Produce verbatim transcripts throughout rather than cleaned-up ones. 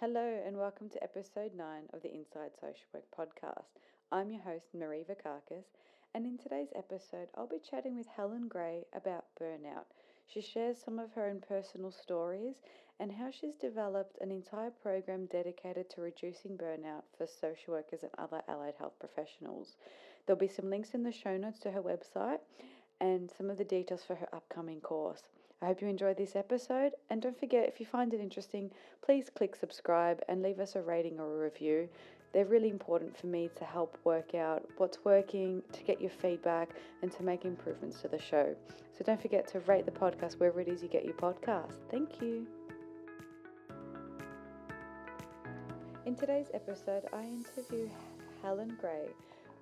Hello and welcome to episode nine of the Inside Social Work podcast. I'm your host Marie Vakakis, and in today's episode I'll be chatting with Helen Gray about burnout. She shares some of her own personal stories and how she's developed an entire program dedicated to reducing burnout for social workers and other allied health professionals. There'll be some links in the show notes to her website and some of the details for her upcoming course. I hope you enjoyed this episode, and don't forget, if you find it interesting, please click subscribe and leave us a rating or a review. They're really important for me to help work out what's working, to get your feedback, and to make improvements to the show. So don't forget to rate the podcast wherever it is you get your podcast. Thank you. In today's episode, I interview Helen Gray.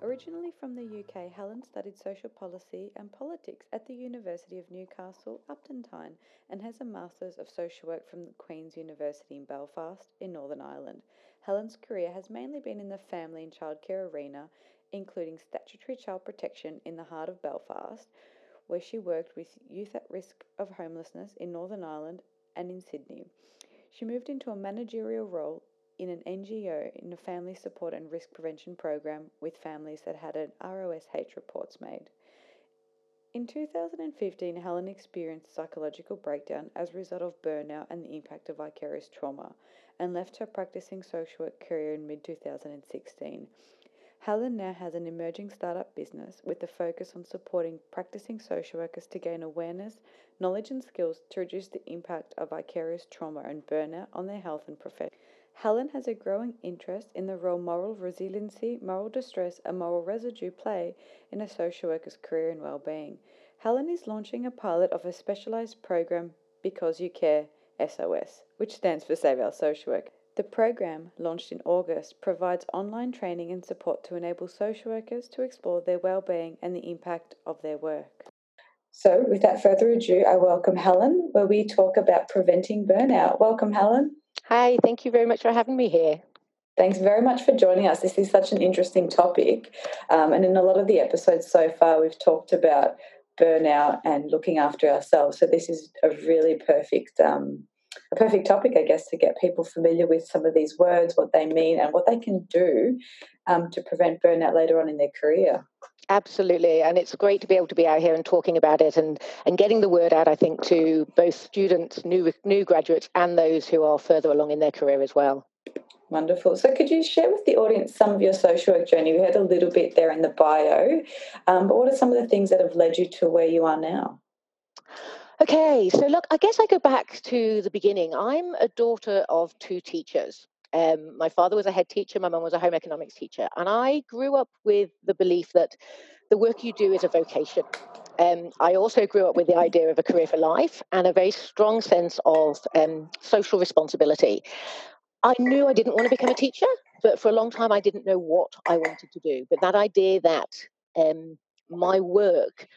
Originally from the U K, Helen studied social policy and politics at the University of Newcastle upon Tyne and has a Masters of Social Work from the Queen's University in Belfast in Northern Ireland. Helen's career has mainly been in the family and childcare arena, including statutory child protection in the heart of Belfast, where she worked with youth at risk of homelessness in Northern Ireland and in Sydney. She moved into a managerial role in an N G O in a family support and risk prevention program with families that had an R O S H reports made. In two thousand fifteen, Helen experienced psychological breakdown as a result of burnout and the impact of vicarious trauma, and left her practicing social work career in mid-two thousand sixteen. Helen now has an emerging startup business with the focus on supporting practicing social workers to gain awareness, knowledge and skills to reduce the impact of vicarious trauma and burnout on their health and profession. Helen has a growing interest in the role moral resiliency, moral distress and moral residue play in a social worker's career and well-being. Helen is launching a pilot of a specialised programme, Because You Care, S O S, which stands for Save Our Social Work. The programme, launched in August, provides online training and support to enable social workers to explore their well-being and the impact of their work. So, without further ado, I welcome Helen, where we talk about preventing burnout. Welcome, Helen. Hi, thank you very much for having me here. Thanks very much for joining us. This is such an interesting topic. Um, and in a lot of the episodes so far, we've talked about burnout and looking after ourselves. So this is a really perfect um, a perfect topic, I guess, to get people familiar with some of these words, what they mean and what they can do um, to prevent burnout later on in their career. Absolutely. And it's great to be able to be out here and talking about it and, and getting the word out, I think, to both students, new new graduates and those who are further along in their career as well. Wonderful. So could you share with the audience some of your social work journey? We heard a little bit there in the bio, um, but what are some of the things that have led you to where you are now? Okay. So look, I guess I go back to the beginning. I'm a daughter of two teachers. Um, my father was a head teacher, my mum was a home economics teacher, and I grew up with the belief that the work you do is a vocation. Um, I also grew up with the idea of a career for life and a very strong sense of um, social responsibility. I knew I didn't want to become a teacher, but for a long time I didn't know what I wanted to do. But that idea that um, my work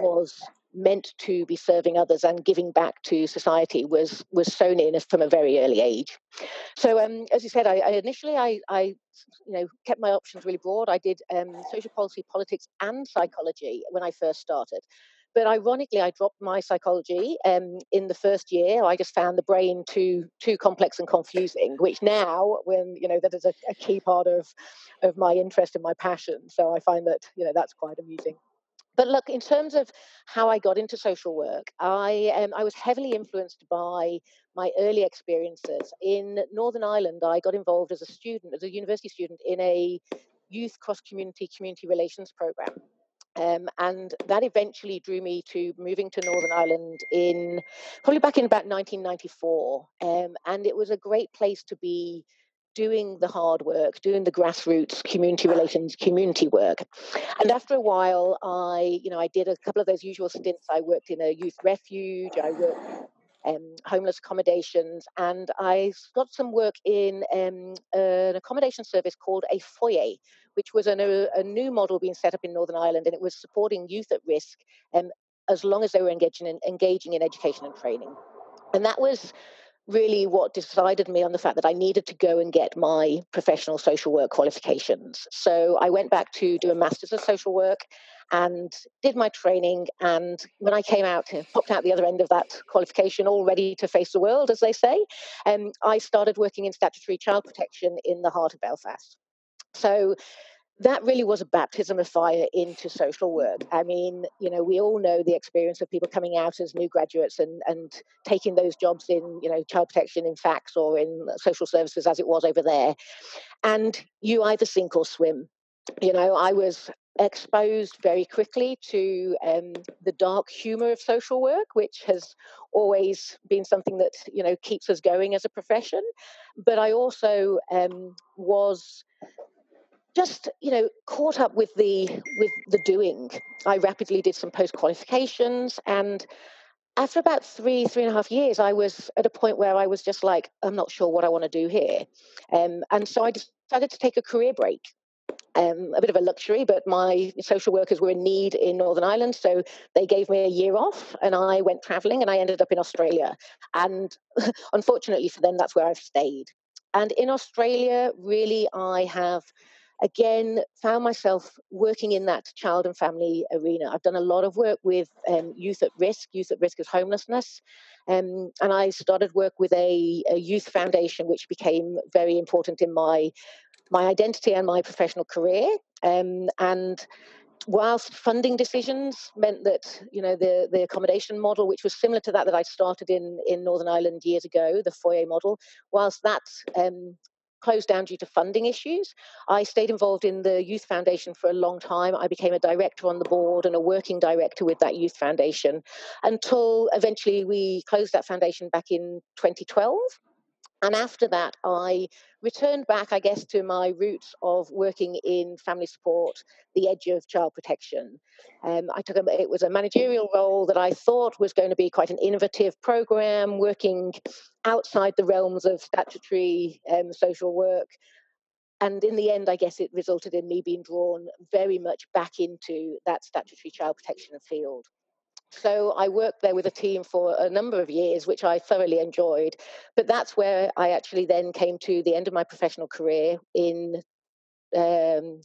was meant to be serving others and giving back to society was was sewn in from a very early age. So um, as you said, I, I initially I, I you know kept my options really broad. I did um, social policy, politics and psychology when I first started. But ironically, I dropped my psychology um, in the first year. I just found the brain too too complex and confusing, which now, when you know, that is a, a key part of of my interest and my passion. So I find that you know that's quite amusing. But look, in terms of how I got into social work, I um, I was heavily influenced by my early experiences. In Northern Ireland, I got involved as a student, as a university student, in a youth cross-community community relations programme. Um, and that eventually drew me to moving to Northern Ireland in probably back in about nineteen ninety-four. Um, and it was a great place to be doing the hard work, doing the grassroots community relations, community work. And after a while, I, you know, I did a couple of those usual stints. I worked in a youth refuge, I worked um, homeless accommodations, and I got some work in um, an accommodation service called a foyer, which was an, a, a new model being set up in Northern Ireland, and it was supporting youth at risk um, as long as they were engaging in, engaging in education and training. And that was really what decided me on the fact that I needed to go and get my professional social work qualifications. So I went back to do a master's of social work and did my training. And when I came out, popped out the other end of that qualification, all ready to face the world, as they say, um, I started working in statutory child protection in the heart of Belfast. So that really was a baptism of fire into social work. I mean, you know, we all know the experience of people coming out as new graduates and, and taking those jobs in, you know, child protection in F A C S or in social services as it was over there. And you either sink or swim. You know, I was exposed very quickly to um, the dark humour of social work, which has always been something that, you know, keeps us going as a profession. But I also um, was... just, you know, caught up with the with the doing. I rapidly did some post-qualifications, and after about three, three and a half years, I was at a point where I was just like, I'm not sure what I want to do here. Um, and so I decided to take a career break, um, a bit of a luxury, but my social workers were in need in Northern Ireland, so they gave me a year off, and I went travelling, and I ended up in Australia. And unfortunately for them, that's where I've stayed. And in Australia, really, I have... again, found myself working in that child and family arena. I've done a lot of work with um, youth at risk, youth at risk of homelessness. Um, and I started work with a, a youth foundation, which became very important in my my identity and my professional career. Um, and whilst funding decisions meant that, you know, the, the accommodation model, which was similar to that that I started in, in Northern Ireland years ago, the foyer model, whilst that... Um, closed down due to funding issues. I stayed involved in the Youth Foundation for a long time. I became a director on the board and a working director with that Youth Foundation until eventually we closed that foundation back in twenty twelve. And after that, I returned back, I guess, to my roots of working in family support, the edge of child protection. Um, I took a, it was a managerial role that I thought was going to be quite an innovative program, working outside the realms of statutory um, social work. And in the end, I guess it resulted in me being drawn very much back into that statutory child protection field. So I worked there with a team for a number of years, which I thoroughly enjoyed. But that's where I actually then came to the end of my professional career in um,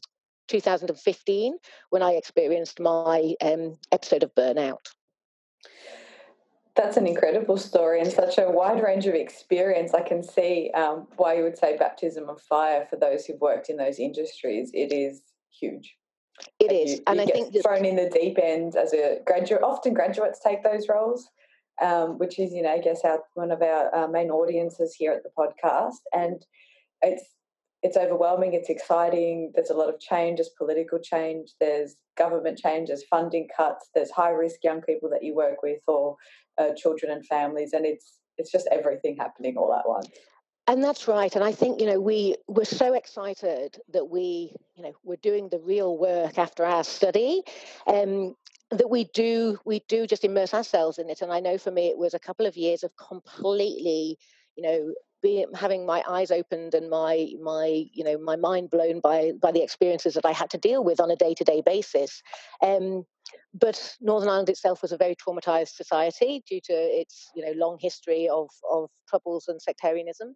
two thousand fifteen, when I experienced my um, episode of burnout. That's an incredible story and such a wide range of experience. I can see um, why you would say baptism of fire for those who've worked in those industries. It is huge. It is, you, and you I get think that... thrown in the deep end as a graduate. Often graduates take those roles, um, which is, you know, I guess our, one of our uh, main audiences here at the podcast. And it's it's overwhelming. It's exciting. There's a lot of change. There's political change. There's government changes, funding cuts. There's high risk young people that you work with, or uh, children and families, and it's it's just everything happening all at once. And that's right. And I think, you know, we were so excited that we, you know, were doing the real work after our study, um, that we do, we do just immerse ourselves in it. And I know for me, it was a couple of years of completely, you know, being, having my eyes opened and my, my, you know, my mind blown by, by the experiences that I had to deal with on a day-to-day basis. Um, But Northern Ireland itself was a very traumatised society due to its, you know, long history of, of troubles and sectarianism.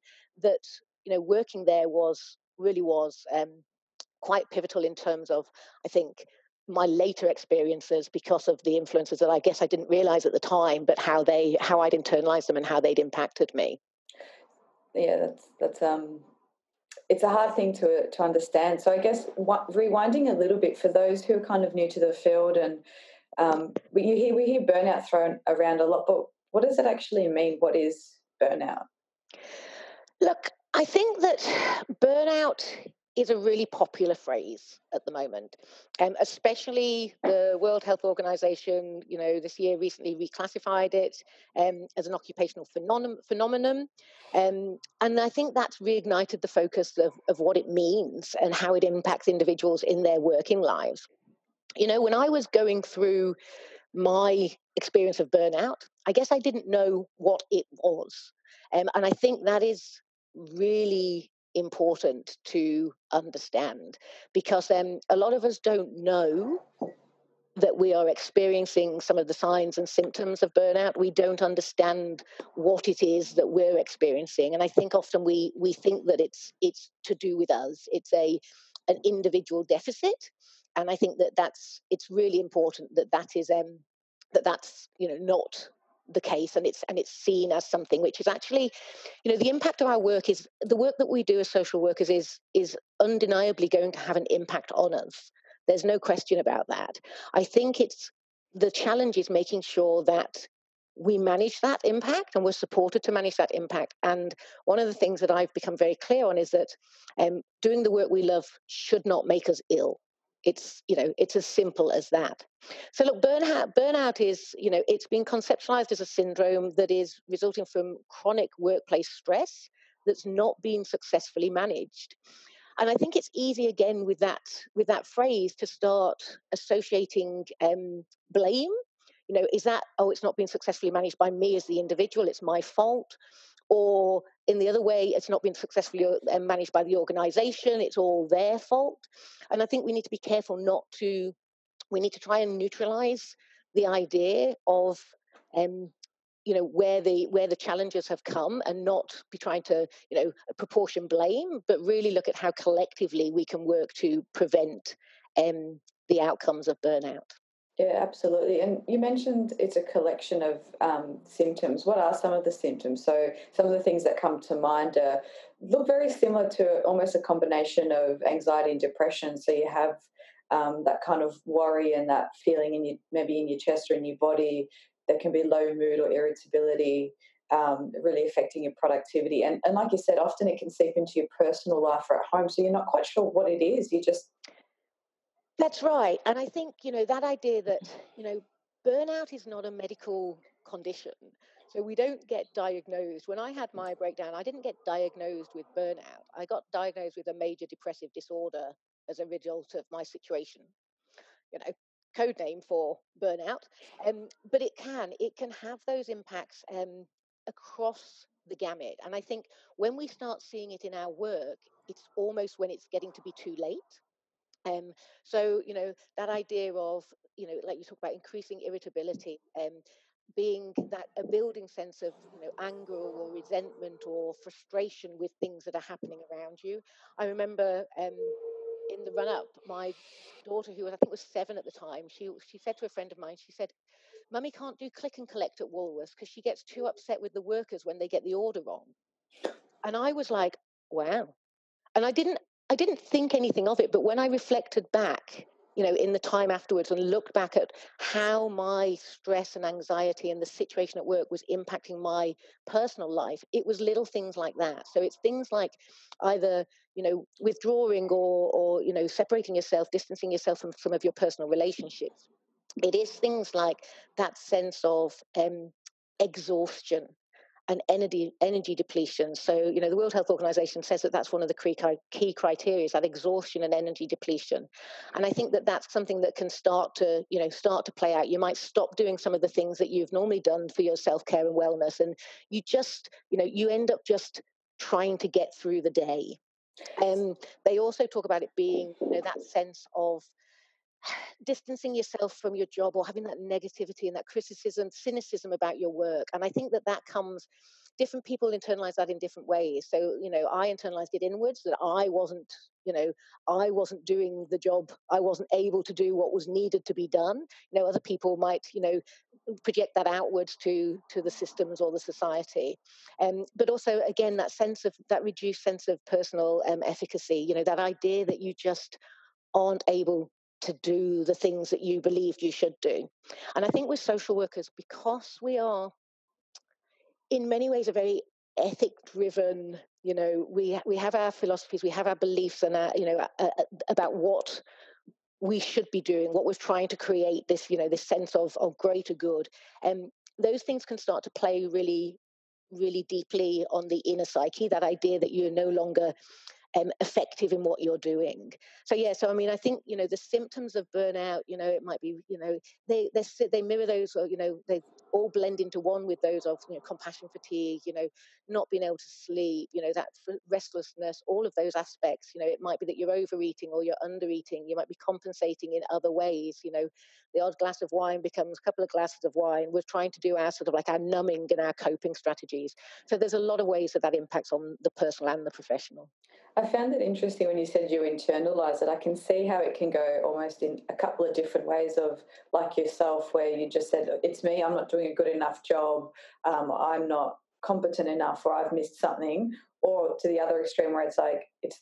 That, you know, working there was really was um, quite pivotal in terms of, I think, my later experiences, because of the influences that I guess I didn't realise at the time, but how they how I'd internalised them and how they'd impacted me. Yeah, that's that's um. It's a hard thing to to understand. So I guess what, rewinding a little bit for those who are kind of new to the field, and um, we you hear we hear burnout thrown around a lot, but what does it actually mean? What is burnout? Look, I think that burnout is a really popular phrase at the moment, um, especially the World Health Organization, you know, this year recently reclassified it um, as an occupational phenom- phenomenon. Um, and I think that's reignited the focus of, of what it means and how it impacts individuals in their working lives. You know, when I was going through my experience of burnout, I guess I didn't know what it was. Um, and I think that is really important to understand, because um, a lot of us don't know that we are experiencing some of the signs and symptoms of burnout. We don't understand what it is that we're experiencing. And I think often we we think that it's it's to do with us. It's a an individual deficit. And I think that that's, it's really important that that is, um, that that's, you know, not the case, and it's and it's seen as something which is actually, you know, the impact of our work is, the work that we do as social workers is is undeniably going to have an impact on us. There's no question about that. I think it's, the challenge is making sure that we manage that impact and we're supported to manage that impact. And one of the things that I've become very clear on is that um, doing the work we love should not make us ill. It's, you know, it's as simple as that. So look, burnout, burnout is, you know, it's been conceptualized as a syndrome that is resulting from chronic workplace stress that's not been successfully managed. And I think it's easy, again, with that with that phrase to start associating um, blame. You know, is that, oh, it's not been successfully managed by me as the individual, it's my fault. Or in the other way, it's not been successfully managed by the organisation, it's all their fault. And I think we need to be careful not to, we need to try and neutralise the idea of, um, you know, where the where the challenges have come, and not be trying to, you know, proportion blame, but really look at how collectively we can work to prevent um, the outcomes of burnout. Yeah, absolutely. And you mentioned it's a collection of um, symptoms. What are some of the symptoms? So some of the things that come to mind are, look very similar to almost a combination of anxiety and depression. So you have um, that kind of worry and that feeling in your, maybe in your chest or in your body. There can be low mood or irritability, um, really affecting your productivity. And, and like you said, often it can seep into your personal life or at home. So you're not quite sure what it is. You just... That's right. And I think, you know, that idea that, you know, burnout is not a medical condition. So we don't get diagnosed. When I had my breakdown, I didn't get diagnosed with burnout. I got diagnosed with a major depressive disorder as a result of my situation, you know, code name for burnout. Um, but it can, it can have those impacts um, across the gamut. And I think when we start seeing it in our work, it's almost when it's getting to be too late. Um, so, you know, that idea of, you know, like you talk about increasing irritability, um, being that a building sense of, you know, anger or resentment or frustration with things that are happening around you. I remember um, in the run-up, my daughter, who was, I think was seven at the time, she she said to a friend of mine, she said, "Mummy can't do click and collect at Woolworths because she gets too upset with the workers when they get the order wrong." And I was like, wow. And I didn't, I didn't think anything of it, but when I reflected back, you know, in the time afterwards and looked back at how my stress and anxiety and the situation at work was impacting my personal life, it was little things like that. So it's things like either, you know, withdrawing or, or you know, separating yourself, distancing yourself from some of your personal relationships. It is things like that sense of um, exhaustion and energy energy depletion. So, you know, the World Health Organization says that that's one of the key criteria, is that exhaustion and energy depletion. And I think that that's something that can start to, you know, start to play out. You might stop doing some of the things that you've normally done for your self-care and wellness, and you just, you know, you end up just trying to get through the day. Um, they also talk about it being, you know, that sense of distancing yourself from your job, or having that negativity and that criticism, cynicism about your work. And I think that that comes, different people internalize that in different ways. So, you know, I internalized it inwards, that I wasn't, you know, I wasn't doing the job, I wasn't able to do what was needed to be done. You know, other people might, you know, project that outwards to to the systems or the society. Um, but also, again, that sense of, that reduced sense of personal um, efficacy, you know, that idea that you just aren't able to do the things that you believed you should do. And I think with social workers, because we are in many ways a very ethic driven, you know, we we have our philosophies, we have our beliefs and our, you know, uh, about what we should be doing, what we're trying to create, this, you know, this sense of of greater good. And um, those things can start to play really, really deeply on the inner psyche, that idea that you're no longer um, effective in what you're doing. So, yeah, so I mean, I think, you know, the symptoms of burnout, you know, it might be, you know, they they, they mirror those, or, you know, they all blend into one with those of, you know, compassion fatigue, you know, not being able to sleep, you know, that restlessness, all of those aspects. You know, it might be that you're overeating or you're undereating. You might be compensating in other ways. You know, the odd glass of wine becomes a couple of glasses of wine. We're trying to do our sort of like our numbing and our coping strategies. So there's a lot of ways that that impacts on the personal and the professional. I found it interesting when you said you internalise it. I can see how it can go almost in a couple of different ways of, like yourself, where you just said, it's me, I'm not doing a good enough job, um, I'm not competent enough, or I've missed something, or to the other extreme where it's like, it's,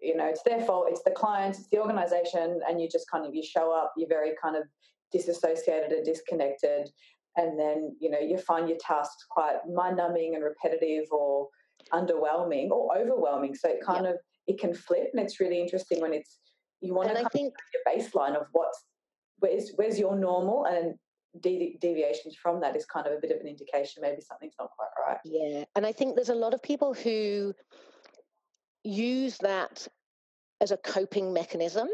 you know, it's their fault, it's the clients, it's the organisation, and you just kind of, you show up, you're very kind of disassociated and disconnected, and then, you know, you find your tasks quite mind-numbing and repetitive or underwhelming or overwhelming. So it kind yep. of, it can flip, and it's really interesting when it's, you want and to kind think, of your baseline of what's, where's, where's your normal, and De- deviations from that is kind of a bit of an indication maybe something's not quite right. Yeah, and I think there's a lot of people who use that as a coping mechanism,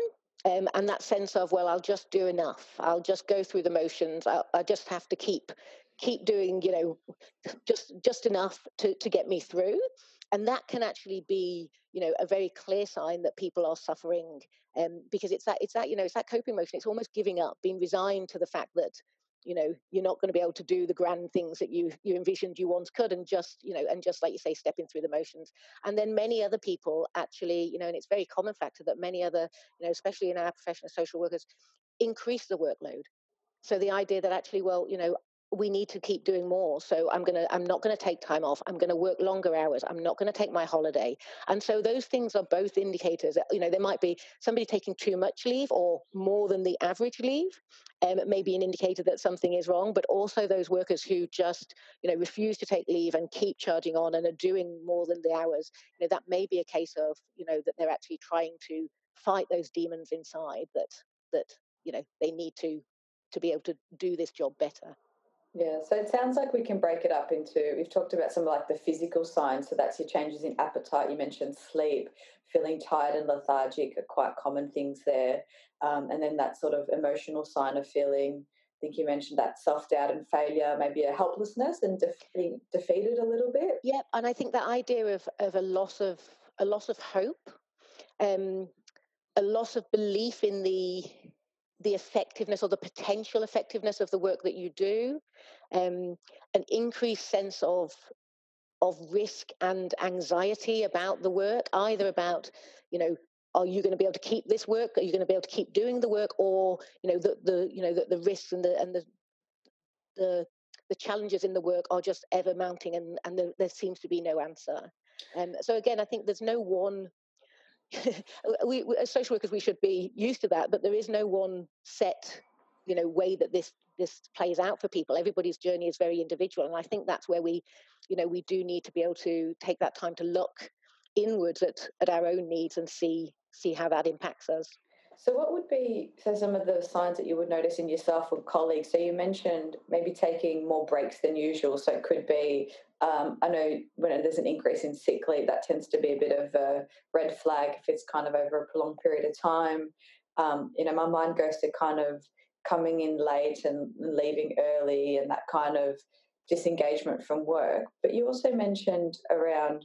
um, and that sense of, well, I'll just do enough, I'll just go through the motions, I'll, I just have to keep keep doing, you know, just just enough to, to get me through. And that can actually be, you know, a very clear sign that people are suffering, um, because it's that, it's that, you know, it's that coping motion. It's almost giving up, being resigned to the fact that, you know, you're not going to be able to do the grand things that you you envisioned you once could, and just, you know, and just like you say, stepping through the motions. And then many other people actually, you know, and it's very common factor that many other, you know, especially in our profession as social workers, increase the workload. So the idea that actually, well, you know, we need to keep doing more. So I'm gonna, I'm not gonna take time off. I'm gonna work longer hours. I'm not gonna take my holiday. And so those things are both indicators. You know, there might be somebody taking too much leave or more than the average leave. Um, it may be an indicator that something is wrong. But also those workers who just, you know, refuse to take leave and keep charging on and are doing more than the hours. You know, that may be a case of, you know, that they're actually trying to fight those demons inside that that you know they need to to be able to do this job better. Yeah, so it sounds like we can break it up into, we've talked about some like the physical signs, so that's your changes in appetite, you mentioned sleep, feeling tired and lethargic are quite common things there, um, and then that sort of emotional sign of feeling, I think you mentioned that self-doubt and failure, maybe a helplessness and def- being defeated a little bit. Yeah, and I think that idea of, of a loss of a loss of hope, um, a loss of belief in the... the effectiveness or the potential effectiveness of the work that you do, um, an increased sense of of risk and anxiety about the work, either about, you know, are you going to be able to keep this work? Are you going to be able to keep doing the work? Or, you know, the, the you know the, the risks and the and the the the challenges in the work are just ever mounting, and and the, there seems to be no answer. And um, so again, I think there's no one. we, we as social workers we should be used to that, but there is no one set, you know, way that this this plays out for people. Everybody's journey is very individual, and I think that's where we, you know, we do need to be able to take that time to look inwards at, at our own needs and see see how that impacts us. So what would be so some of the signs that you would notice in yourself or colleagues? So you mentioned maybe taking more breaks than usual, so it could be Um, I know when there's an increase in sick leave, that tends to be a bit of a red flag if it's kind of over a prolonged period of time. Um, you know, my mind goes to kind of coming in late and leaving early and that kind of disengagement from work. But you also mentioned around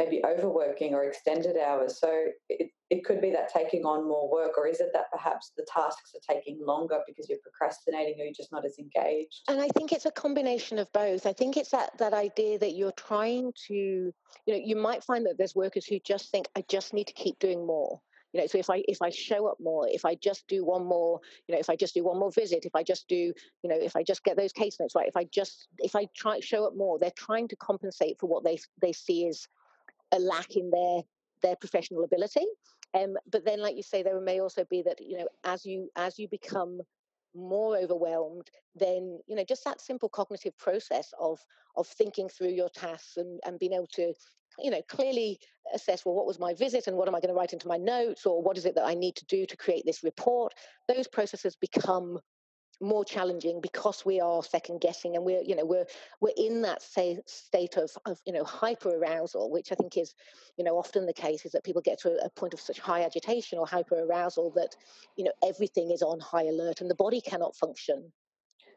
maybe overworking or extended hours. So it, it could be that taking on more work, or is it that perhaps the tasks are taking longer because you're procrastinating or you're just not as engaged? And I think it's a combination of both. I think it's that, that idea that you're trying to, you know, you might find that there's workers who just think, I just need to keep doing more. You know, so if I if I show up more, if I just do one more, you know, if I just do one more visit, if I just do, you know, if I just get those case notes right, if I just, if I try show up more, they're trying to compensate for what they they see as a lack in their their professional ability, um, but then, like you say, there may also be that, you know, as you as you become more overwhelmed, then, you know, just that simple cognitive process of of thinking through your tasks and, and being able to, you know, clearly assess, well, what was my visit and what am I going to write into my notes, or what is it that I need to do to create this report? Those processes become more challenging because we are second guessing, and we're, you know, we're we're in that say, state of, of, you know, hyper arousal, which I think is, you know, often the case is that people get to a point of such high agitation or hyper arousal that, you know, everything is on high alert, and the body cannot function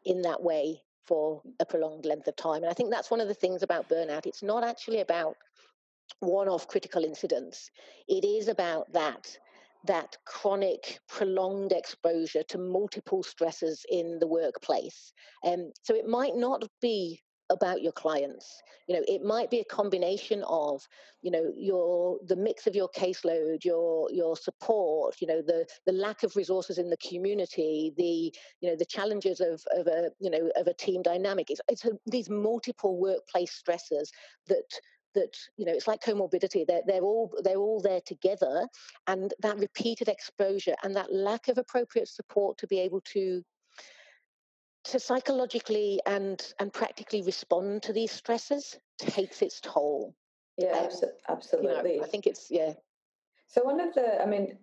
in that way for a prolonged length of time. And I think that's one of the things about burnout. It's not actually about one-off critical incidents. It is about that that chronic, prolonged exposure to multiple stressors in the workplace. Um, so it might not be about your clients. You know, it might be a combination of, you know, your the mix of your caseload, your your support, you know, the the lack of resources in the community, the you know the challenges of of a you know of a team dynamic. It's, it's a, these multiple workplace stressors that. That you know, it's like comorbidity. They're they're all they're all there together, and that repeated exposure and that lack of appropriate support to be able to to psychologically and and practically respond to these stresses takes its toll. Yeah, um, abso- absolutely. You know, I think it's yeah. So one of the, I mean,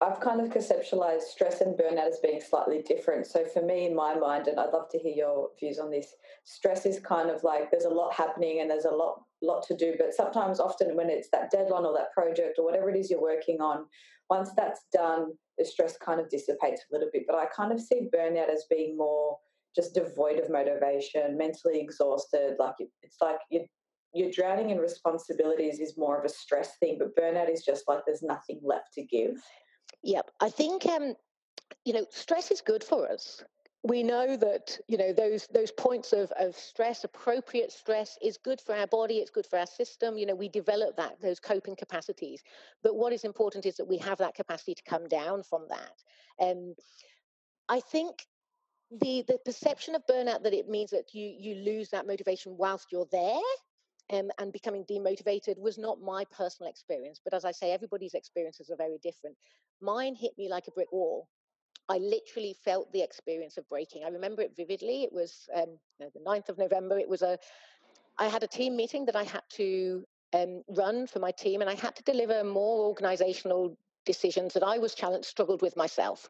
I've kind of conceptualized stress and burnout as being slightly different. So for me, in my mind, and I'd love to hear your views on this, stress is kind of like there's a lot happening and there's a lot lot to do, but sometimes often when it's that deadline or that project or whatever it is you're working on, once that's done, the stress kind of dissipates a little bit. But I kind of see burnout as being more just devoid of motivation, mentally exhausted, like it's like you're You're drowning in responsibilities is more of a stress thing, but burnout is just like there's nothing left to give. Yep. I think, um, you know, stress is good for us. We know that, you know, those those points of, of stress, appropriate stress is good for our body, it's good for our system. You know, we develop that, those coping capacities. But what is important is that we have that capacity to come down from that. Um, I think the the perception of burnout that it means that you you lose that motivation whilst you're there, Um, and becoming demotivated was not my personal experience. But as I say, everybody's experiences are very different. Mine hit me like a brick wall. I literally felt the experience of breaking. I remember it vividly. It was um, no, the ninth of November. It was a, I had a team meeting that I had to um, run for my team, and I had to deliver more organisational decisions that I was challenged, struggled with myself.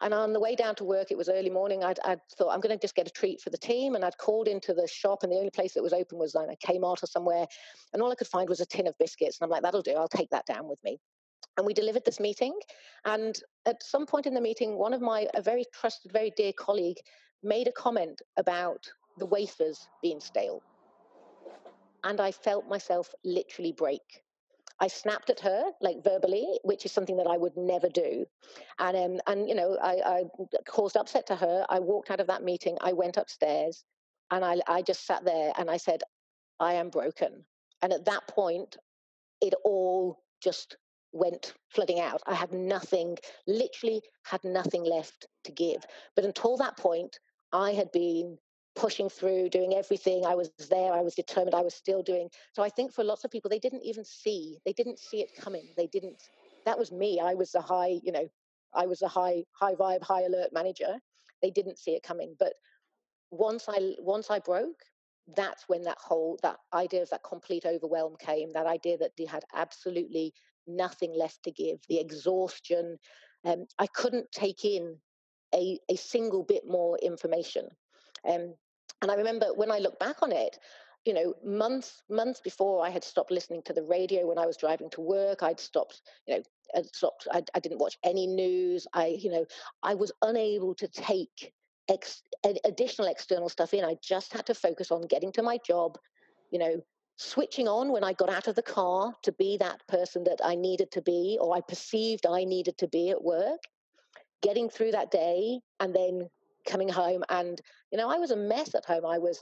And on the way down to work, it was early morning, I'd, I'd thought, I'm going to just get a treat for the team. And I'd called into the shop, and the only place that was open was like a Kmart or somewhere. And all I could find was a tin of biscuits. And I'm like, that'll do. I'll take that down with me. And we delivered this meeting. And at some point in the meeting, one of my, a very trusted, very dear colleague made a comment about the wafers being stale. And I felt myself literally break. I snapped at her, like verbally, which is something that I would never do. And, um, and you know, I, I caused upset to her. I walked out of that meeting. I went upstairs, and I, I just sat there and I said, I am broken. And at that point, it all just went flooding out. I had nothing, literally had nothing left to give. But until that point, I had been pushing through, doing everything. I was there, I was determined, I was still doing. So I think for lots of people, they didn't even see, they didn't see it coming. They didn't, that was me. I was a high, you know, I was a high, high vibe, high alert manager. They didn't see it coming. But once I, once I broke, that's when that whole, that idea of that complete overwhelm came, that idea that they had absolutely nothing left to give, the exhaustion. Um, I couldn't take in a, a single bit more information. Um, And I remember when I look back on it, you know, months, months before, I had stopped listening to the radio when I was driving to work. I'd stopped, you know, I'd stopped, I, I didn't watch any news. I, you know, I was unable to take ex, additional external stuff in. I just had to focus on getting to my job, you know, switching on when I got out of the car to be that person that I needed to be, or I perceived I needed to be at work, getting through that day, and then coming home. And you know, I was a mess at home. I was,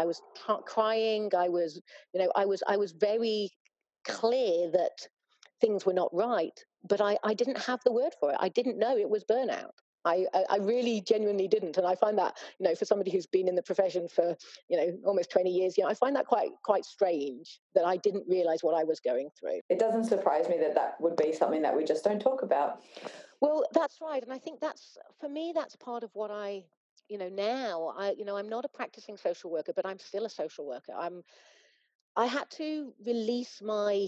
I was crying. I was, you know, I was, I was very clear that things were not right, but I, I didn't have the word for it. I didn't know it was burnout. I, I, I really genuinely didn't. And I find that, you know, for somebody who's been in the profession for, you know, almost twenty years, you know, I find that quite, quite strange that I didn't realize what I was going through. It doesn't surprise me that that would be something that we just don't talk about. Well, that's right. And I think that's, for me, that's part of what I, you know, now, I, you know, I'm not a practicing social worker, but I'm still a social worker. I'm, I had to release my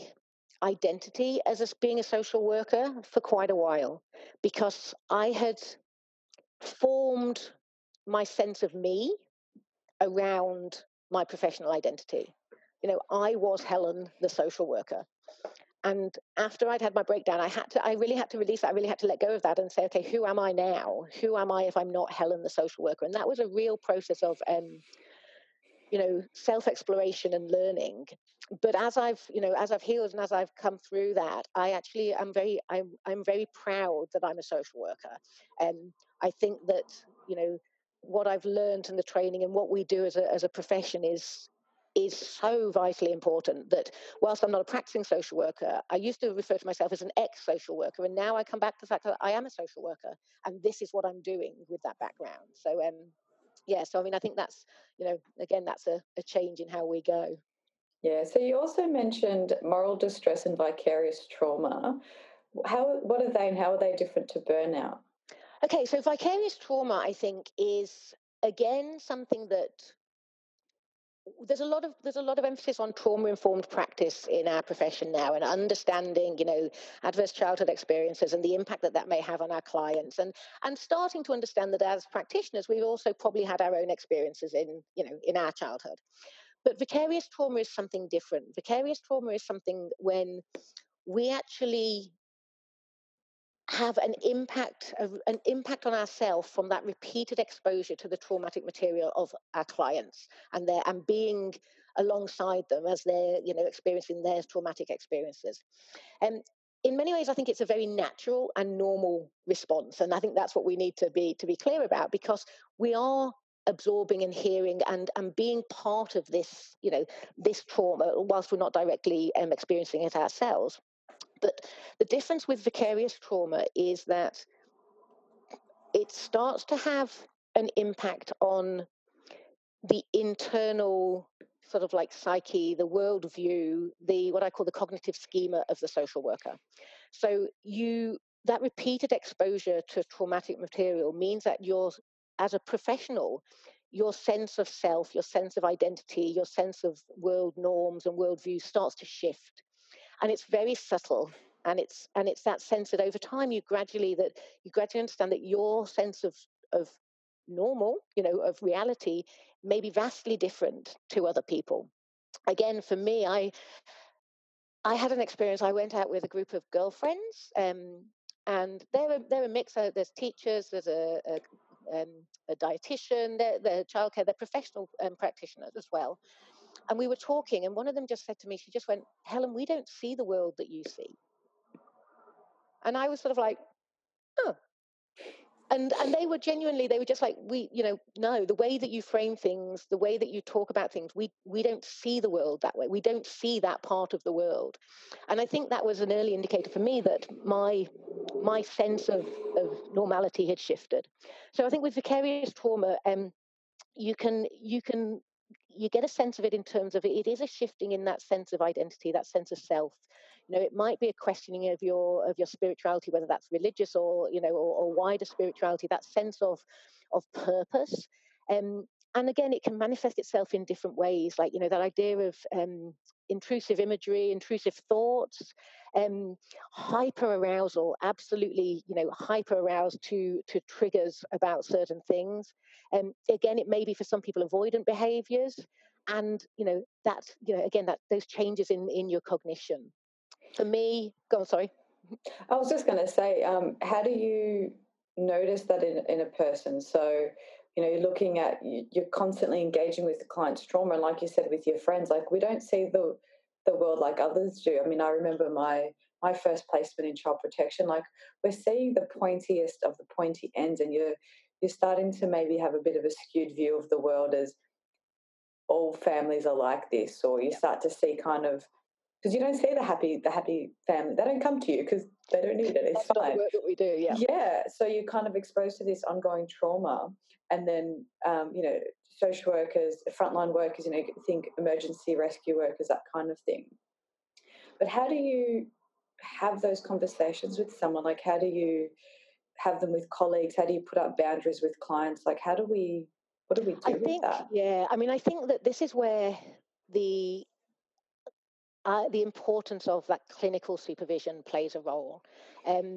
identity as a, being a social worker for quite a while, because I had formed my sense of me around my professional identity. You know, I was Helen, the social worker. And after I'd had my breakdown, I had to, I really had to release that. I really had to let go of that and say, okay, who am I now? Who am I if I'm not Helen, the social worker? And that was a real process of, um, you know, self-exploration and learning. But as I've, you know, as I've healed and as I've come through that, I actually am very, I'm, I'm very proud that I'm a social worker. Um, I think that, you know, what I've learned in the training and what we do as a, as a profession is, is so vitally important that whilst I'm not a practicing social worker, I used to refer to myself as an ex-social worker, and now I come back to the fact that I am a social worker and this is what I'm doing with that background. So, um, yeah, so I mean, I think that's, you know, again, that's a, a change in how we go. Yeah, so you also mentioned moral distress and vicarious trauma. How, what are they and how are they different to burnout? Okay, so vicarious trauma, I think, is, again, something that There's a lot of there's a lot of emphasis on trauma-informed practice in our profession now, and understanding, you know, adverse childhood experiences and the impact that that may have on our clients, and and starting to understand that as practitioners, we've also probably had our own experiences in, you know, in our childhood. But vicarious trauma is something different. Vicarious trauma is something when we actually have an impact, an impact on ourselves from that repeated exposure to the traumatic material of our clients and their, and being alongside them as they're, you know, experiencing their traumatic experiences. And in many ways, I think it's a very natural and normal response. And I think that's what we need to be, to be clear about, because we are absorbing and hearing and, and being part of this, you know, this trauma whilst we're not directly um, experiencing it ourselves. But the difference with vicarious trauma is that it starts to have an impact on the internal sort of like psyche, the worldview, the what I call the cognitive schema of the social worker. So you that repeated exposure to traumatic material means that you're, as a professional, your sense of self, your sense of identity, your sense of world norms and worldview starts to shift. And it's very subtle, and it's and it's that sense that over time you gradually that you gradually understand that your sense of of normal, you know, of reality may be vastly different to other people. Again, for me, I I had an experience. I went out with a group of girlfriends, um, and they're a, they're a mix. There's teachers, there's a, a Um, a dietitian, they're, they're childcare, they're professional um, practitioners as well. And we were talking, and one of them just said to me, she just went, "Helen, we don't see the world that you see." And I was sort of like, oh. And and they were genuinely, they were just like, we, you know, no, the way that you frame things, the way that you talk about things, we we don't see the world that way. We don't see that part of the world. And I think that was an early indicator for me that my my sense of, of normality had shifted. So I think with vicarious trauma, um, you can you can you get a sense of it in terms of it, it is a shifting in that sense of identity, that sense of self. You know, it might be a questioning of your of your spirituality, whether that's religious or, you know, or, or wider spirituality, that sense of of purpose. Um, and again, it can manifest itself in different ways, like, you know, that idea of um, intrusive imagery, intrusive thoughts, um, hyper arousal, absolutely, you know, hyper aroused to to triggers about certain things. Um, again, it may be for some people avoidant behaviours, and, you know, that, you know, again, that those changes in in your cognition. For me, go on, sorry. I was just going to say, um, how do you notice that in, in a person? So, you know, you're looking at, you're constantly engaging with the client's trauma. And like you said, with your friends, like, we don't see the the world like others do. I mean, I remember my, my first placement in child protection, like, we're seeing the pointiest of the pointy ends, and you're, you're starting to maybe have a bit of a skewed view of the world as all families are like this, or you start to see kind of, because you don't see the happy, the happy family. They don't come to you because they don't need it. It's That's fine. Not the work that we do, yeah. Yeah. So you're kind of exposed to this ongoing trauma, and then um, you know, social workers, frontline workers, you know, think emergency rescue workers, that kind of thing. But how do you have those conversations with someone? Like, how do you have them with colleagues? How do you put up boundaries with clients? Like, how do we? What do we do I with think, that? Yeah. I mean, I think that this is where the Uh, the importance of that clinical supervision plays a role. Um,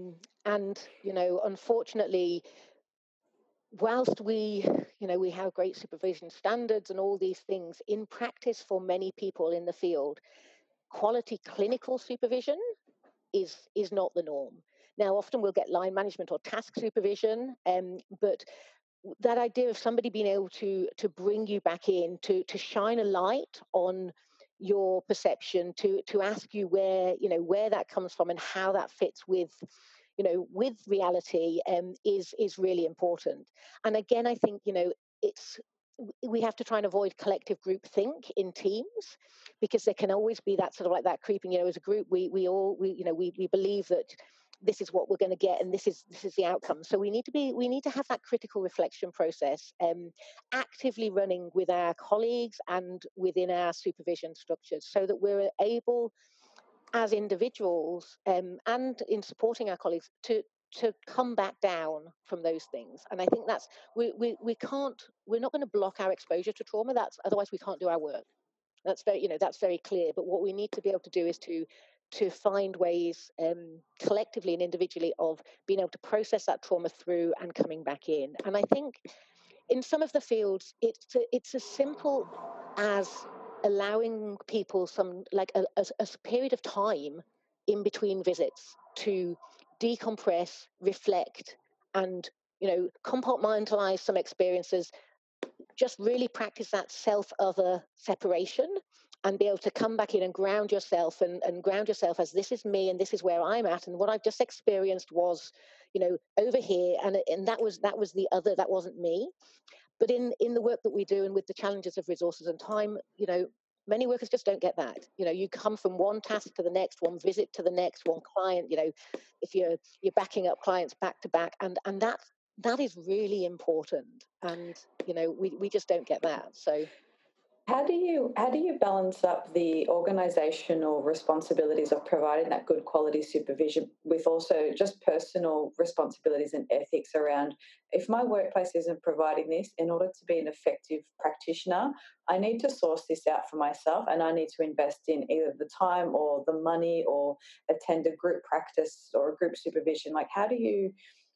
and, you know, unfortunately, whilst we, you know, we have great supervision standards and all these things, in practice for many people in the field, quality clinical supervision is is not the norm. Now, often we'll get line management or task supervision, um, but that idea of somebody being able to to bring you back in, to to shine a light on your perception, to to ask you where, you know, where that comes from and how that fits with, you know, with reality, um, is is really important. And again, I think, you know, it's we have to try and avoid collective groupthink in teams, because there can always be that sort of like that creeping, you know, as a group, we we all we you know we we believe that this is what we're going to get, and this is this is the outcome. So we need to be we need to have that critical reflection process um, actively running with our colleagues and within our supervision structures, so that we're able, as individuals, um, and in supporting our colleagues, to to come back down from those things. And I think that's we we we can't we're not going to block our exposure to trauma. That's otherwise we can't do our work. That's very you know that's very clear. But what we need to be able to do is to to find ways um, collectively and individually of being able to process that trauma through and coming back in. And I think in some of the fields, it's, it's as simple as allowing people some, like a, a, a period of time in between visits to decompress, reflect, and, you know, compartmentalize some experiences, just really practice that self-other separation, and be able to come back in and ground yourself and, and ground yourself as this is me and this is where I'm at. And what I've just experienced was, you know, over here. And, and that was that was the other, that wasn't me. But in, in the work that we do and with the challenges of resources and time, you know, many workers just don't get that. You know, you come from one task to the next, one visit to the next, one client, you know, if you're you're backing up clients back to back. And and that that is really important. And, you know, we, we just don't get that. So How do you how do you balance up the organisational responsibilities of providing that good quality supervision with also just personal responsibilities and ethics around, if my workplace isn't providing this, in order to be an effective practitioner, I need to source this out for myself, and I need to invest in either the time or the money or attend a group practice or a group supervision? Like, how do you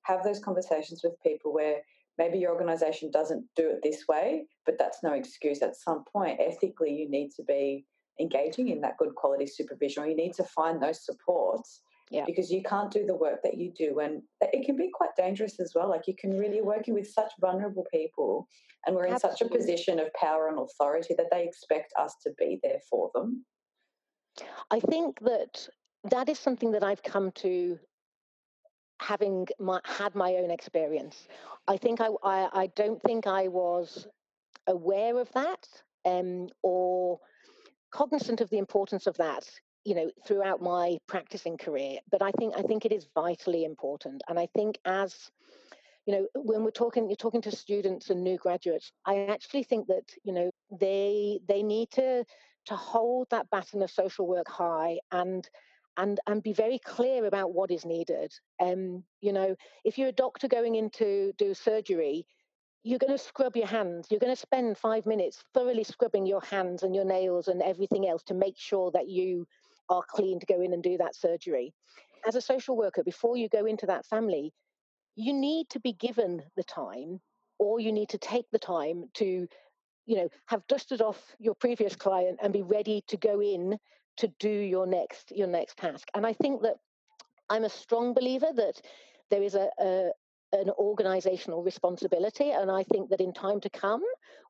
have those conversations with people where maybe your organisation doesn't do it this way, but that's no excuse. At some point, ethically, you need to be engaging in that good quality supervision, or you need to find those supports, yeah. because you can't do the work that you do. And it can be quite dangerous as well. Like, you can really, working with such vulnerable people, and we're in Absolutely. Such a position of power and authority that they expect us to be there for them. I think that that is something that I've come to, having my, had my own experience. I think I, I, I don't think I was aware of that um, or cognizant of the importance of that, you know, throughout my practicing career. But I think I think it is vitally important. And I think as, you know, when we're talking, you're talking to students and new graduates, I actually think that, you know, they they need to to hold that baton of social work high and And and be very clear about what is needed. Um, you know, if you're a doctor going in to do surgery, you're going to scrub your hands. You're going to spend five minutes thoroughly scrubbing your hands and your nails and everything else to make sure that you are clean to go in and do that surgery. As a social worker, before you go into that family, you need to be given the time, or you need to take the time to, you know, have dusted off your previous client and be ready to go in to do your next your next task. And I think that I'm a strong believer that there is a, a an organizational responsibility, and I think that in time to come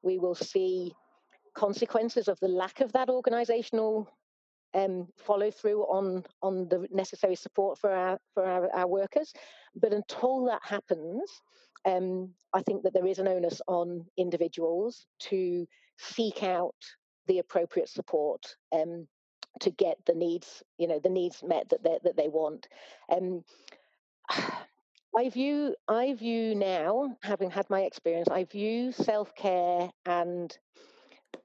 we will see consequences of the lack of that organizational um, follow through on on the necessary support for our for our, our workers. But until that happens, um, I think that there is an onus on individuals to seek out the appropriate support um, to get the needs, you know, the needs met that they, that they want. Um, I view, I view now, having had my experience, I view self-care and,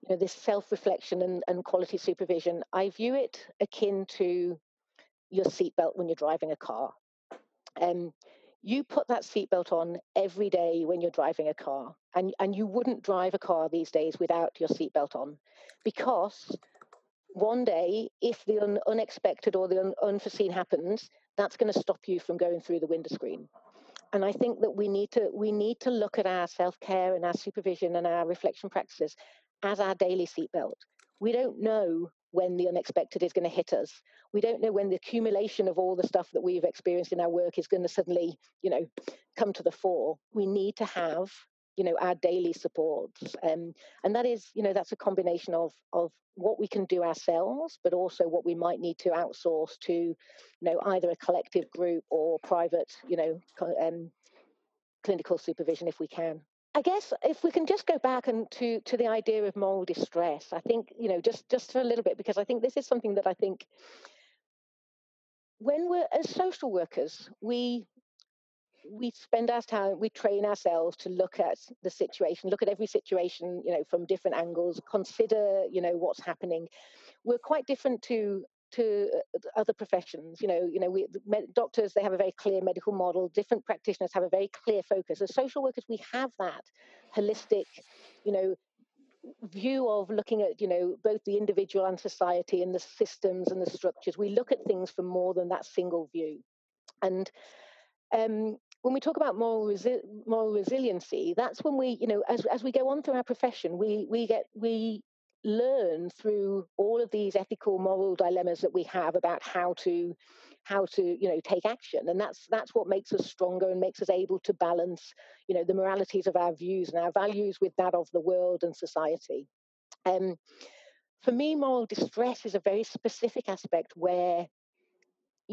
you know, this self-reflection and, and quality supervision, I view it akin to your seatbelt when you're driving a car. Um, you put that seatbelt on every day when you're driving a car, and, and you wouldn't drive a car these days without your seatbelt on, because one day, if the un- unexpected or the un- unforeseen happens, that's going to stop you from going through the window screen. And I think that we need to we need to look at our self-care and our supervision and our reflection practices as our daily seatbelt. We don't know when the unexpected is going to hit us. We don't know when the accumulation of all the stuff that we've experienced in our work is going to suddenly, you know, come to the fore. We need to have, you know, our daily supports. Um, and that is, you know, that's a combination of of what we can do ourselves, but also what we might need to outsource to, you know, either a collective group or private, you know, um, clinical supervision if we can. I guess if we can just go back and to, to the idea of moral distress, I think, you know, just, just for a little bit, because I think this is something that I think when we're as social workers, we we spend our time, we train ourselves to look at the situation, look at every situation, you know, from different angles, consider, you know, what's happening. We're quite different to to other professions. You know, you know, we doctors, they have a very clear medical model. Different practitioners have a very clear focus. As social workers, we have that holistic, you know, view of looking at, you know, both the individual and society and the systems and the structures. We look at things from more than that single view. And um, when we talk about moral resi moral resiliency, that's when we, you know, as as we go on through our profession, we we get we. learn through all of these ethical, moral dilemmas that we have about how to, how to, you know, take action, and that's that's what makes us stronger and makes us able to balance, you know, the moralities of our views and our values with that of the world and society. Um, for me, moral distress is a very specific aspect where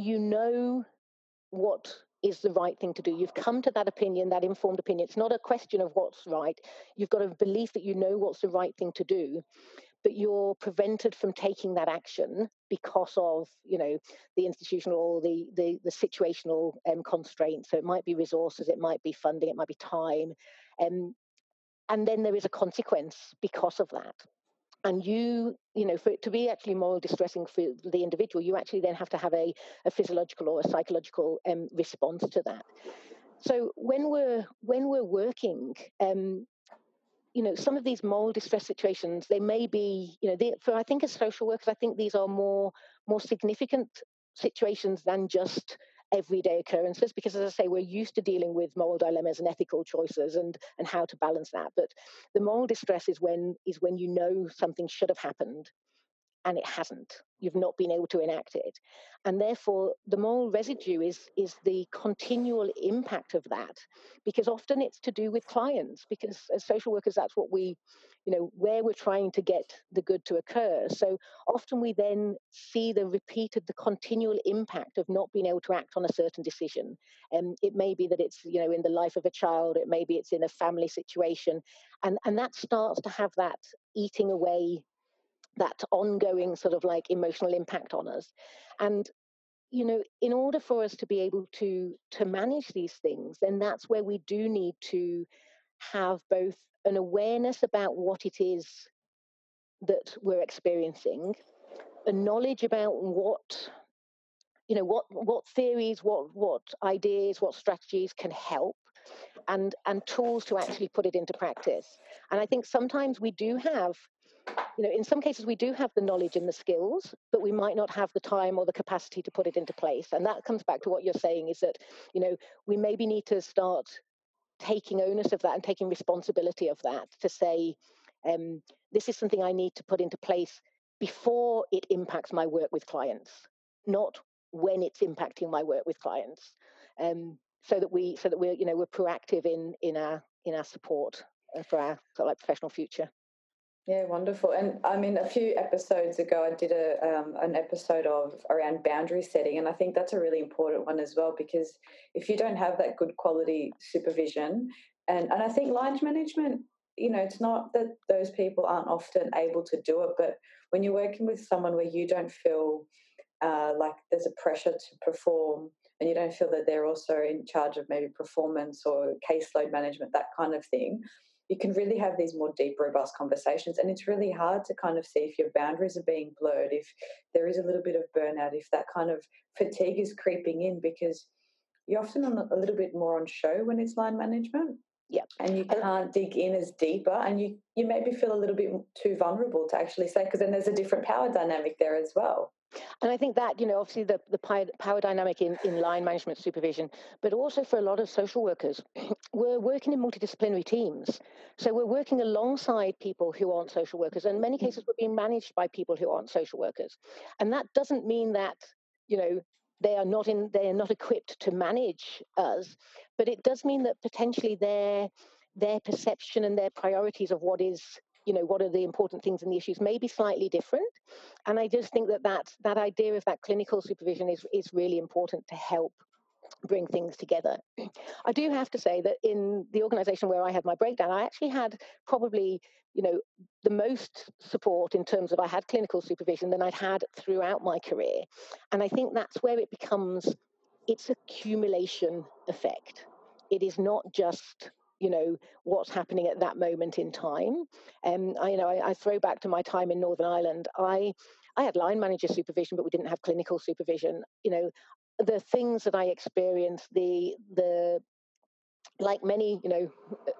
you know what is the right thing to do. You've come to that opinion, that informed opinion. It's not a question of what's right. You've got a belief that you know what's the right thing to do, but you're prevented from taking that action because of, you know, the institutional or the the, the situational um, constraints. So it might be resources, it might be funding, it might be time. Um, and then there is a consequence because of that. And you, you know, for it to be actually moral distressing for the individual, you actually then have to have a, a physiological or a psychological um, response to that. So when we're when we're working, um, you know, some of these moral distress situations, they may be, you know, they, for I think as social workers, I think these are more more significant situations than just everyday occurrences, because as I say, we're used to dealing with moral dilemmas and ethical choices and and how to balance that. But the moral distress is when is when you know something should have happened and it hasn't. You've not been able to enact it, and therefore the moral residue is is the continual impact of that, because often it's to do with clients, because as social workers, that's what we, you know, where we're trying to get the good to occur. So often we then see the repeated, the continual impact of not being able to act on a certain decision. And um, it may be that it's, you know, in the life of a child, it may be it's in a family situation, and and that starts to have that eating away, that ongoing sort of like emotional impact on us. And, you know, in order for us to be able to to manage these things, then that's where we do need to have both an awareness about what it is that we're experiencing, a knowledge about what, you know, what what theories, what what ideas, what strategies can help, and and tools to actually put it into practice. And I think sometimes we do have, you know, in some cases we do have the knowledge and the skills, but we might not have the time or the capacity to put it into place. And that comes back to what you're saying, is that, you know, we maybe need to start taking onus of that and taking responsibility of that, to say, um, this is something I need to put into place before it impacts my work with clients, not when it's impacting my work with clients. Um, so that we, so that we're, you know, we're proactive in in our in our support for our sort of like professional future. Yeah, wonderful. And I mean, a few episodes ago, I did a um, an episode of around boundary setting, and I think that's a really important one as well, because if you don't have that good quality supervision, and, and I think line management, you know, it's not that those people aren't often able to do it, but when you're working with someone where you don't feel uh, like there's a pressure to perform, and you don't feel that they're also in charge of maybe performance or caseload management, that kind of thing, you can really have these more deep, robust conversations. And it's really hard to kind of see if your boundaries are being blurred, if there is a little bit of burnout, if that kind of fatigue is creeping in, because you're often a little bit more on show when it's line management. Yeah. And you can't dig in as deeper, and you, you maybe feel a little bit too vulnerable to actually say, because then there's a different power dynamic there as well. And I think that, you know, obviously the, the power dynamic in, in line management supervision, but also for a lot of social workers, we're working in multidisciplinary teams. So we're working alongside people who aren't social workers. And in many cases, we're being managed by people who aren't social workers. And that doesn't mean that, you know, they are not in, they are not equipped to manage us, but it does mean that potentially their their perception and their priorities of what is, you know, what are the important things and the issues may be slightly different. And I just think that that, that idea of that clinical supervision is, is really important to help bring things together. I do have to say that in the organisation where I had my breakdown, I actually had probably, you know, the most support in terms of I had clinical supervision than I'd had throughout my career. And I think that's where it becomes, it's accumulation effect. It is not just, you know, what's happening at that moment in time. Um, I, you know, I, I throw back to my time in Northern Ireland. I, I had line manager supervision, but we didn't have clinical supervision. You know, the things that I experienced, the the like many, you know,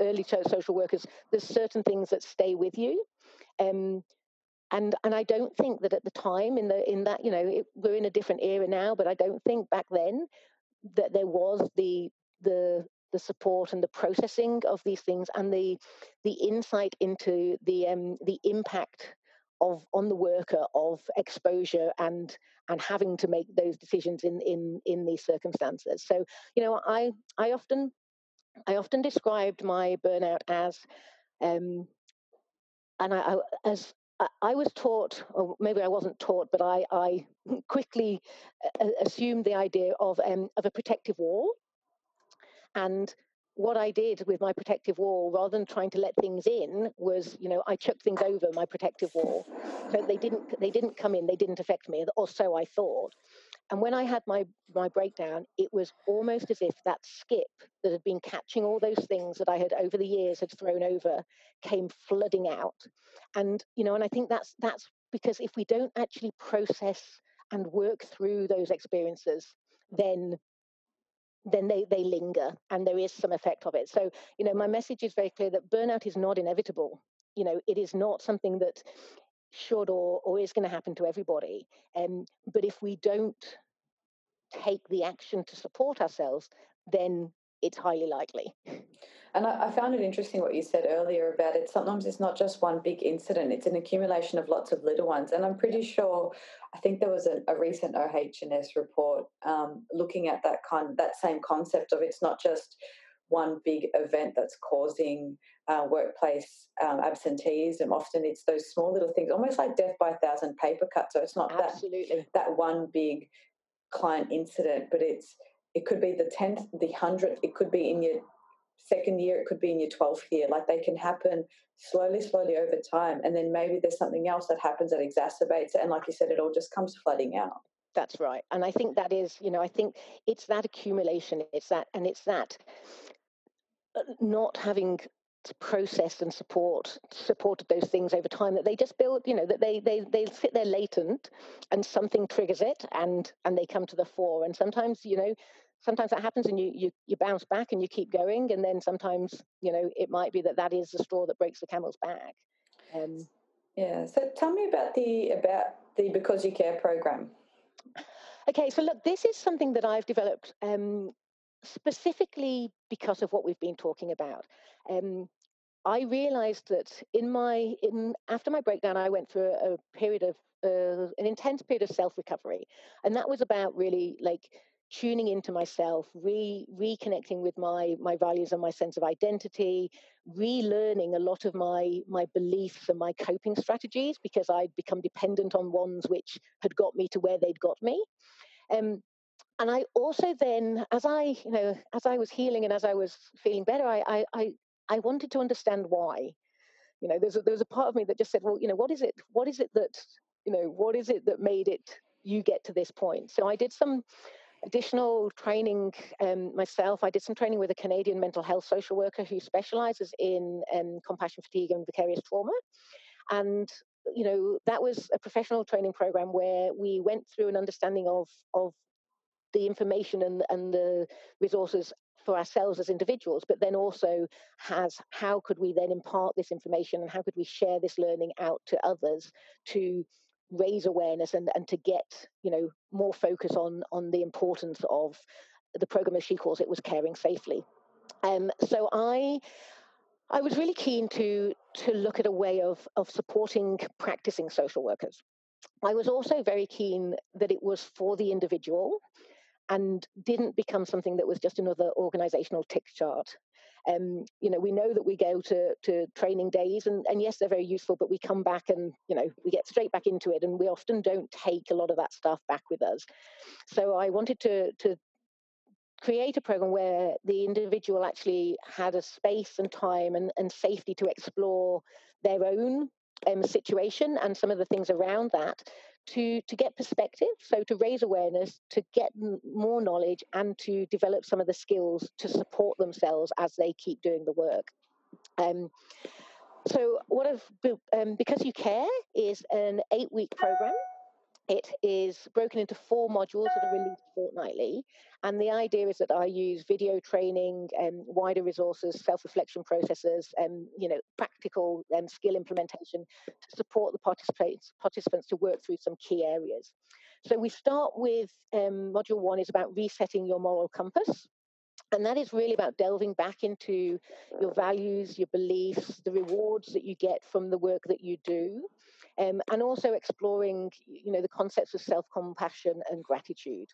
early social workers, there's certain things that stay with you, um, and and I don't think that at the time in the in that, you know, it, we're in a different era now, but I don't think back then that there was the the the support and the processing of these things and the the insight into the um, the impact of on the worker of exposure and and having to make those decisions in in in these circumstances. So, you know, I I often I often described my burnout as um and I, I as I was taught, or maybe I wasn't taught, but I I quickly assumed the idea of um of a protective wall. And what I did with my protective wall, rather than trying to let things in, was, you know, I chucked things over my protective wall. So they didn't, they didn't come in, they didn't affect me, or so I thought. And when I had my, my breakdown, it was almost as if that skip that had been catching all those things that I had over the years had thrown over came flooding out. And, you know, and I think that's, that's because if we don't actually process and work through those experiences, then then they, they linger and there is some effect of it. So, you know, my message is very clear that burnout is not inevitable. You know, it is not something that should or, or is going to happen to everybody. Um, but if we don't take the action to support ourselves, then it's highly likely. And I, I found it interesting what you said earlier about it. Sometimes it's not just one big incident. It's an accumulation of lots of little ones. And I'm pretty sure, I think there was a, a recent O H and S report um, looking at that kind, that same concept of it's not just one big event that's causing uh, workplace um, absenteeism. Often it's those small little things, almost like death by a thousand paper cuts. So it's not Absolutely. that that one big client incident, but it's it could be the tenth, the hundredth, it could be in your second year, it could be in your twelfth year. Like they can happen slowly, slowly over time. And then maybe there's something else that happens that exacerbates it. And like you said, it all just comes flooding out. That's right. And I think that is, you know, I think it's that accumulation. It's that, and it's that not having processed and support supported those things over time that they just build, you know, that they they they sit there latent and something triggers it and and they come to the fore. And sometimes, you know, sometimes that happens and you you you bounce back and you keep going, and then sometimes, you know, it might be that that is the straw that breaks the camel's back. Um yeah so tell me about the about the Because You Care program. Okay, so look, this is something that I've developed um specifically because of what we've been talking about. Um, I realised that in my in after my breakdown, I went through a, a period of uh, an intense period of self-recovery, and that was about really like tuning into myself, re reconnecting with my my values and my sense of identity, relearning a lot of my my beliefs and my coping strategies because I'd become dependent on ones which had got me to where they'd got me. Um, And I also then, as I, you know, as I was healing and as I was feeling better, I, I, I, I wanted to understand why. You know, there's a, there's a part of me that just said, well, you know, what is it? What is it that, you know, what is it that made it you get to this point? So I did some additional training um, myself. I did some training with a Canadian mental health social worker who specialises in um, compassion fatigue and vicarious trauma, and you know, that was a professional training program where we went through an understanding of of the information and, and the resources for ourselves as individuals, but then also has how could we then impart this information and how could we share this learning out to others to raise awareness and, and to get, you know, more focus on on the importance of the program, as she calls it, was caring safely. Um, so I I was really keen to to look at a way of of supporting practicing social workers. I was also very keen that it was for the individual and didn't become something that was just another organisational tick chart. Um, you know, we know that we go to, to training days and, and yes, they're very useful, but we come back and, you know, we get straight back into it and we often don't take a lot of that stuff back with us. So I wanted to, to create a program where the individual actually had a space and time and, and safety to explore their own um, situation and some of the things around that to, to get perspective, so to raise awareness, to get more knowledge and to develop some of the skills to support themselves as they keep doing the work. Um, so what I've, um, Because You Care is an eight-week program. It is broken into four modules that are released fortnightly. And the idea is that I use video training, um, wider resources, self-reflection processes, and um, you know, practical um, skill implementation to support the participants, participants to work through some key areas. So we start with um, module one is about resetting your moral compass. And that is really about delving back into your values, your beliefs, the rewards that you get from the work that you do. Um, and also exploring, you know, the concepts of self-compassion and gratitude.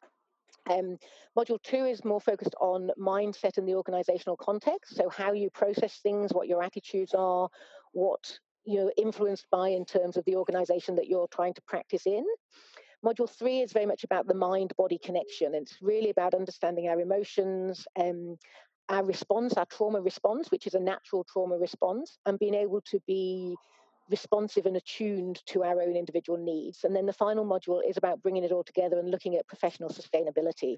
Um, module two is more focused on mindset and the organisational context, so how you process things, what your attitudes are, what you're influenced by in terms of the organisation that you're trying to practice in. Module three is very much about the mind-body connection. It's really about understanding our emotions, um, our response, our trauma response, which is a natural trauma response, and being able to be responsive and attuned to our own individual needs. And then the final module is about bringing it all together and looking at professional sustainability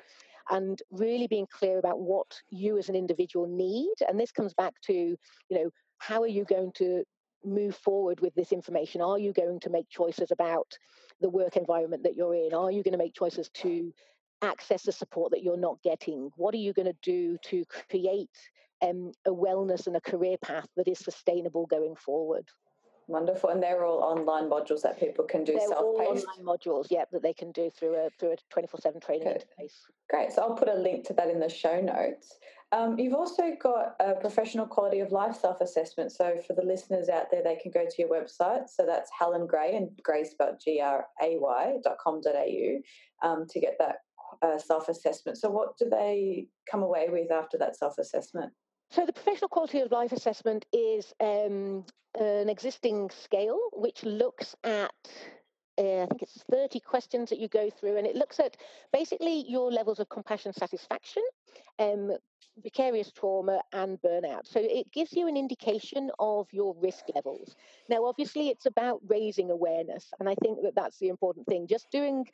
and really being clear about what you as an individual need. And this comes back to, you know, how are you going to move forward with this information? Are you going to make choices about the work environment that you're in? Are you going to make choices to access the support that you're not getting? What are you going to do to create um, a wellness and a career path that is sustainable going forward? Wonderful. And they're all online modules that people can do self-paced? They're all online modules, yeah, that they can do through a through a twenty-four seven training Good. interface. Great. So I'll put a link to that in the show notes. Um, you've also got a professional quality of life self-assessment. So for the listeners out there, they can go to your website. So that's Helen Gray, and Gray spelled G R A Y dot com dot A U um, to get that uh, self-assessment. So what do they come away with after that self-assessment? So the professional quality of life assessment is um, an existing scale which looks at, uh, I think it's thirty questions that you go through, and it looks at basically your levels of compassion satisfaction, um, vicarious trauma and burnout. So it gives you an indication of your risk levels. Now, obviously, it's about raising awareness, and I think that that's the important thing. Just doing,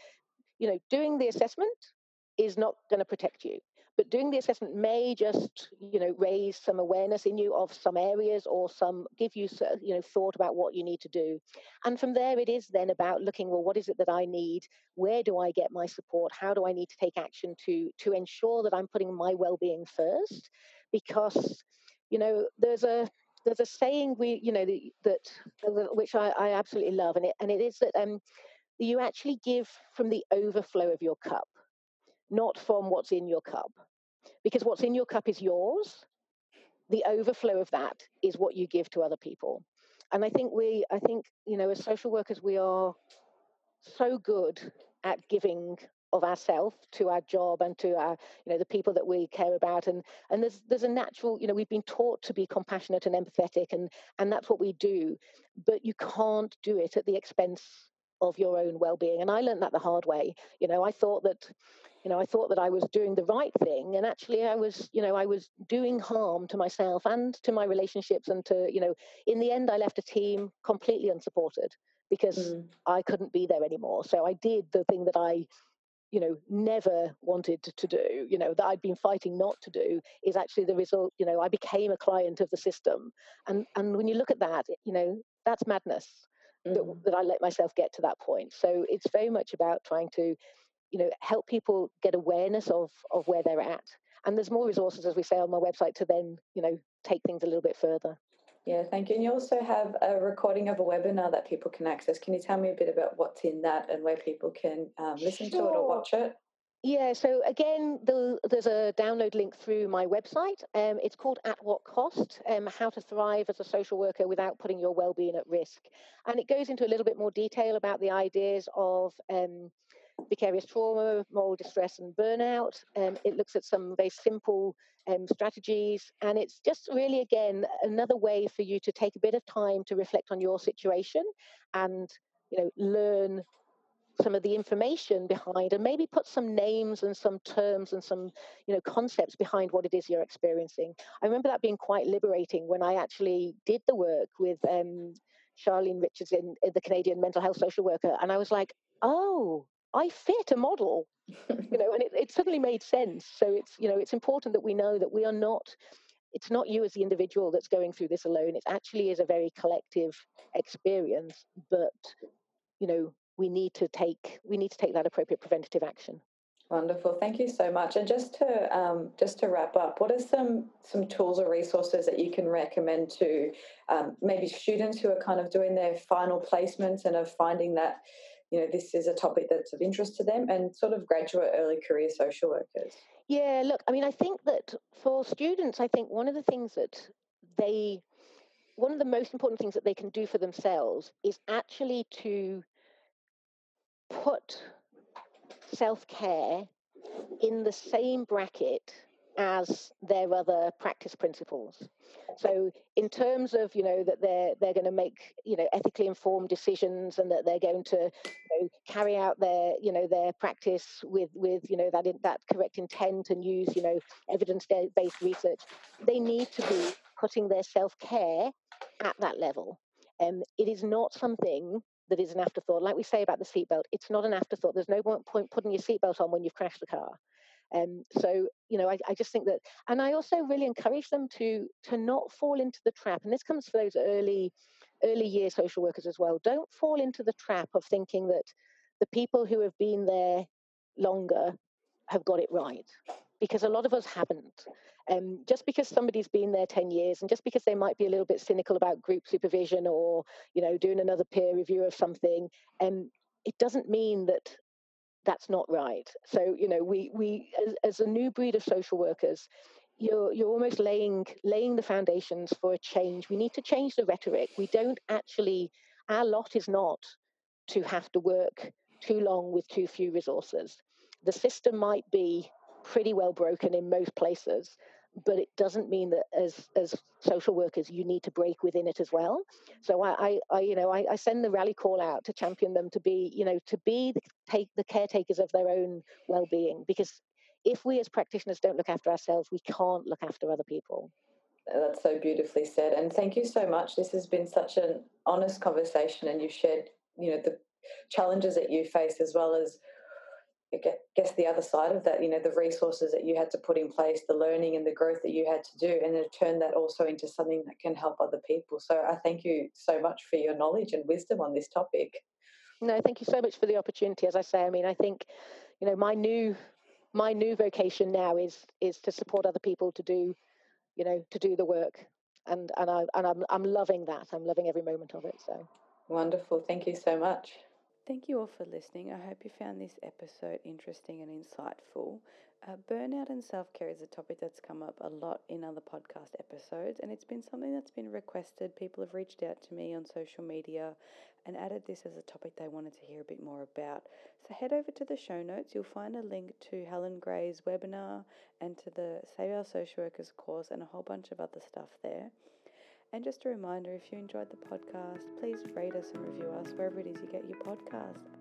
you know, doing the assessment is not going to protect you. But doing the assessment may just, you know, raise some awareness in you of some areas or some give you, you know, thought about what you need to do. And from there, it is then about looking, well, what is it that I need? Where do I get my support? How do I need to take action to to ensure that I'm putting my well-being first? Because, you know, there's a there's a saying we, you know, that, that which I, I absolutely love, and it and it is that um, you actually give from the overflow of your cup, not from what's in your cup, because what's in your cup is yours. The overflow of that is what you give to other people. And I think we, I think, you know, as social workers, we are so good at giving of ourselves to our job and to our, you know, the people that we care about. And, and there's, there's a natural, you know, we've been taught to be compassionate and empathetic, and, and that's what we do, but you can't do it at the expense of your own well-being. And I learned that the hard way. You know, I thought that, you know, I thought that I was doing the right thing, and actually I was, you know, I was doing harm to myself and to my relationships and to, you know, in the end I left a team completely unsupported because mm. I couldn't be there anymore. So I did the thing that I, you know, never wanted to do, you know, that I'd been fighting not to do, is actually the result, you know, I became a client of the system. And and when you look at that, you know, that's madness. Mm. That, that I let myself get to that point. So it's very much about trying to, you know, help people get awareness of of where they're at. And there's more resources, as we say, on my website to then, you know, take things a little bit further. Yeah, thank you. And you also have a recording of a webinar that people can access. Can you tell me a bit about what's in that and where people can um, listen sure. to it or watch it? Yeah, so again, the, there's a download link through my website. Um, it's called At What Cost? Um, How to Thrive as a Social Worker Without Putting Your Wellbeing at Risk. And it goes into a little bit more detail about the ideas of um, vicarious trauma, moral distress and burnout. Um, it looks at some very simple um, strategies. And it's just really, again, another way for you to take a bit of time to reflect on your situation and, you know, learn some of the information behind and maybe put some names and some terms and some, you know, concepts behind what it is you're experiencing. I remember that being quite liberating when I actually did the work with um, Charlene Richardson, the Canadian mental health social worker. And I was like, oh, I fit a model, you know, and it, it suddenly made sense. So it's, you know, it's important that we know that we are not, it's not you as the individual that's going through this alone. It actually is a very collective experience, but, you know, we need to take we need to take that appropriate preventative action. Wonderful, thank you so much. And just to um, just to wrap up, what are some some tools or resources that you can recommend to um, maybe students who are kind of doing their final placements and are finding that, you know, this is a topic that's of interest to them, and sort of graduate early career social workers? Yeah, look, I mean, I think that for students, I think one of the things that they one of the most important things that they can do for themselves is actually to put self-care in the same bracket as their other practice principles. So in terms of, you know, that they're they're going to make, you know, ethically informed decisions, and that they're going to, you know, carry out their, you know, their practice with with you know that that correct intent and use, you know, evidence-based research, they need to be putting their self-care at that level. Um, it is not something that is an afterthought. Like we say about the seatbelt, it's not an afterthought. There's no point putting your seatbelt on when you've crashed the car. Um, so, you know, I, I just think that, and I also really encourage them to to not fall into the trap, and this comes for those early, early year social workers as well, don't fall into the trap of thinking that the people who have been there longer have got it right, because a lot of us haven't. Um, just because somebody's been there ten years, and just because they might be a little bit cynical about group supervision or, you know, doing another peer review of something, um, it doesn't mean that that's not right. So, you know, we we as, as a new breed of social workers, you're you're almost laying laying the foundations for a change. We need to change the rhetoric. We don't actually, our lot is not to have to work too long with too few resources. The system might be pretty well broken in most places, but it doesn't mean that as as social workers you need to break within it as well. So I, I, I you know, I, I send the rally call out to champion them to be, you know, to be the, take the caretakers of their own well-being, because if we as practitioners don't look after ourselves, we can't look after other people. That's so beautifully said, and thank you so much. This has been such an honest conversation, and you've shared, you know, the challenges that you face, as well as, I guess, the other side of that, you know, the resources that you had to put in place, the learning and the growth that you had to do, and then turn that also into something that can help other people. So I thank you so much for your knowledge and wisdom on this topic. No, thank you so much for the opportunity. As I say, I mean, I think, you know, my new my new vocation now is is to support other people to do, you know, to do the work, and and I and I'm I'm loving that. I'm loving every moment of it. So wonderful. Thank you so much. Thank you all for listening. I hope you found this episode interesting and insightful. Uh, burnout and self-care is a topic that's come up a lot in other podcast episodes, and it's been something that's been requested. People have reached out to me on social media and added this as a topic they wanted to hear a bit more about. So head over to the show notes. You'll find a link to Helen Gray's webinar and to the Save Our Social Workers course and a whole bunch of other stuff there. And just a reminder, if you enjoyed the podcast, please rate us and review us wherever it is you get your podcast.